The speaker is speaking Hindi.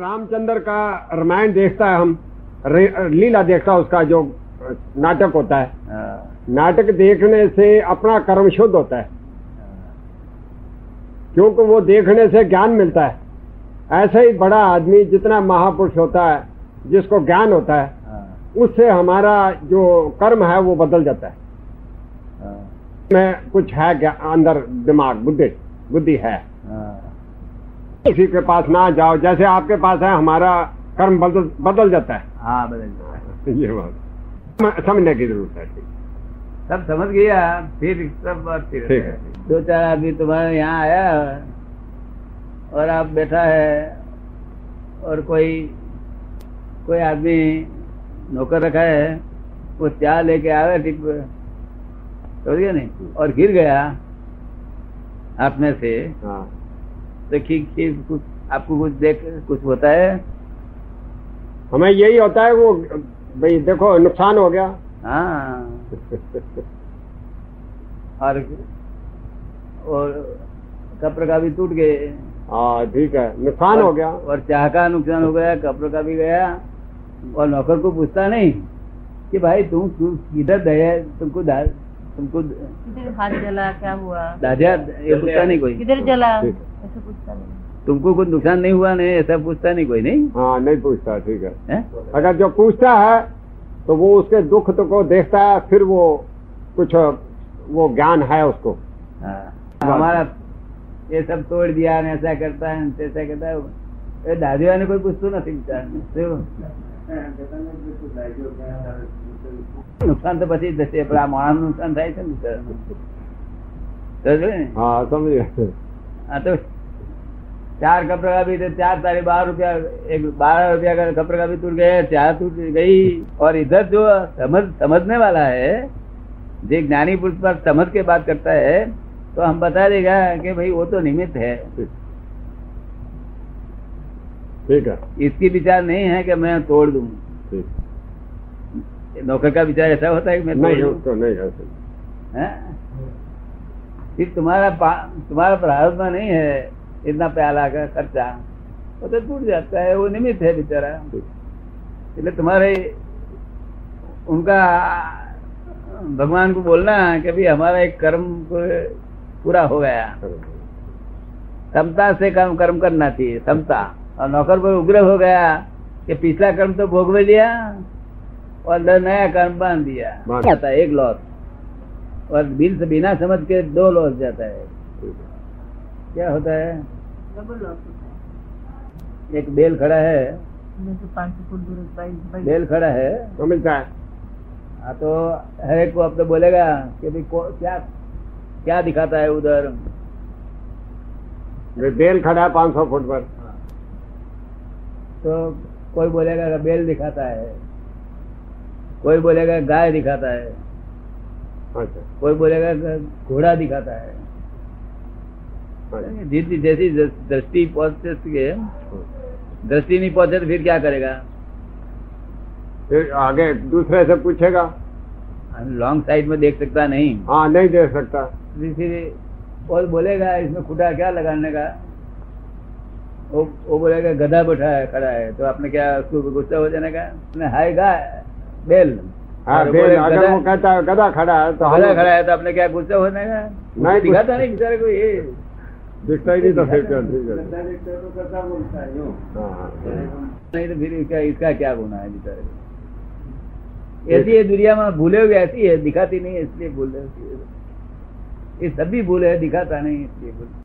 रामचंद्र का रामायण देखता है, हम लीला देखता है, उसका जो नाटक होता है, नाटक देखने से अपना कर्म शुद्ध होता है, क्योंकि वो देखने से ज्ञान मिलता है। ऐसा ही बड़ा आदमी जितना महापुरुष होता है, जिसको ज्ञान होता है, उससे हमारा जो कर्म है वो बदल जाता है। में कुछ है क्या अंदर, दिमाग बुद्धि है, किसी के पास ना जाओ, जैसे आपके पास है हमारा कर्म बदल जाता है। हाँ, बदल जाता है। ये बात समझने की जरूरत है। सब समझ गया, फिर सब बात ठीक है। दो चार आदमी तुम्हारे यहाँ आया और आप बैठा है, और कोई आदमी नौकर रखा है, वो चाय लेके आया, ठीक समझ गया नहीं, और गिर गया हाथ में से। हाँ, तो कुछ आपको कुछ देख कुछ होता है? हमें यही होता है, वो भाई देखो नुकसान हो गया। हाँ। और कपड़े का भी टूट गए। हाँ, ठीक है, नुकसान हो गया, और चाह का नुकसान हो गया, कपड़े का भी गया। और नौकर को पूछता नहीं कि भाई तुम किधर गए, तुमको किधर हाथ जला, क्या हुआ, दादा ये पूछता नहीं कोई, किधर जला ऐसा पूछता नहीं, तुमको कुछ नुकसान नहीं हुआ, नहीं ऐसा पूछता नहीं कोई। नहीं, हाँ नहीं पूछता, ठीक है। अगर जो पूछता है तो वो उसके दुख तो को देखता है, फिर वो कुछ वो ज्ञान है उसको। हमारा ये सब तोड़ दिया, ऐसा करता है, ऐसा करता है, दादीवा ने कोई पूछता ना, नुकसान तो પછી થશે, પણ આ માણસ નુકસાન થાય છે ને સર। હા, સમજ આ તો ચાર કપડા કાપી તો ચાર તારે ₹12 का कपड़े का भी टूट गए, चार टूट गई। और इधर जो समझने वाला है, जो ज्ञानी पुरुष पर समझ के बात करता है, तो हम बता देगा कि भाई वो तो निमित्त है, ठीक है, इसकी विचार नहीं है कि मैं तोड़ दूं। नौकर का विचार ऐसा होता है कि मैं नहीं है। फिर तुम्हारा प्रारब्ध में नहीं है इतना प्याला का खर्चा, वो तो टूट जाता है, वो निमित्त है बेचारा। इसलिए तुम्हारे उनका भगवान को बोलना कि भाई हमारा एक कर्म पूरा हो गया। समता से कर्म करना चाहिए, समता। और नौकर पर उग्रह हो गया कि पिछला कर्म तो भोग में लिया और नया कर्म बांध दिया, जाता है एक लॉस, और बिल से बिना समझ के दो लॉस जाता है। क्या होता है, डबल लॉस होता है। एक बेल खड़ा है, तो मिलता है। हाँ, तो हर एक को अब तो बोलेगा कि भाई क्या क्या दिखाता है उधर, बेल खड़ा है 500 फुट पर। तो कोई बोलेगा कि बेल दिखाता है, कोई बोलेगा गाय दिखाता है। अच्छा। कोई बोलेगा घोड़ा दिखाता है। जितनी जैसी दृष्टि पहुंचते, दृष्टि नहीं पहुंचे तो फिर क्या करेगा, फिर आगे दूसरे से पूछेगा। लॉन्ग साइड में देख सकता नहीं। हाँ, नहीं देख सकता। फिर और बोलेगा इसमें खुटा क्या लगाने का, वो बोलेगा गधा बैठा है, खड़ा है, तो आपने क्या उसको गुस्सा हो जाने का, हाय गाय बेल। हाँ, बेल अगर वो कहता है गधा खड़ा है, तो गधा खड़ा है तो आपने क्या गुस्सा होने का, नहीं दिखाता नहीं बेचारे को, ये दिखता ही नहीं तो फिर नहीं तो फिर इसका क्या गुना है बेचारे को। ऐसी ये दुनिया में भूले हुए ऐसी है, दिखाती नहीं, इसलिए भूल रहे, ये सभी भूले है, दिखाता नहीं इसलिए भूल।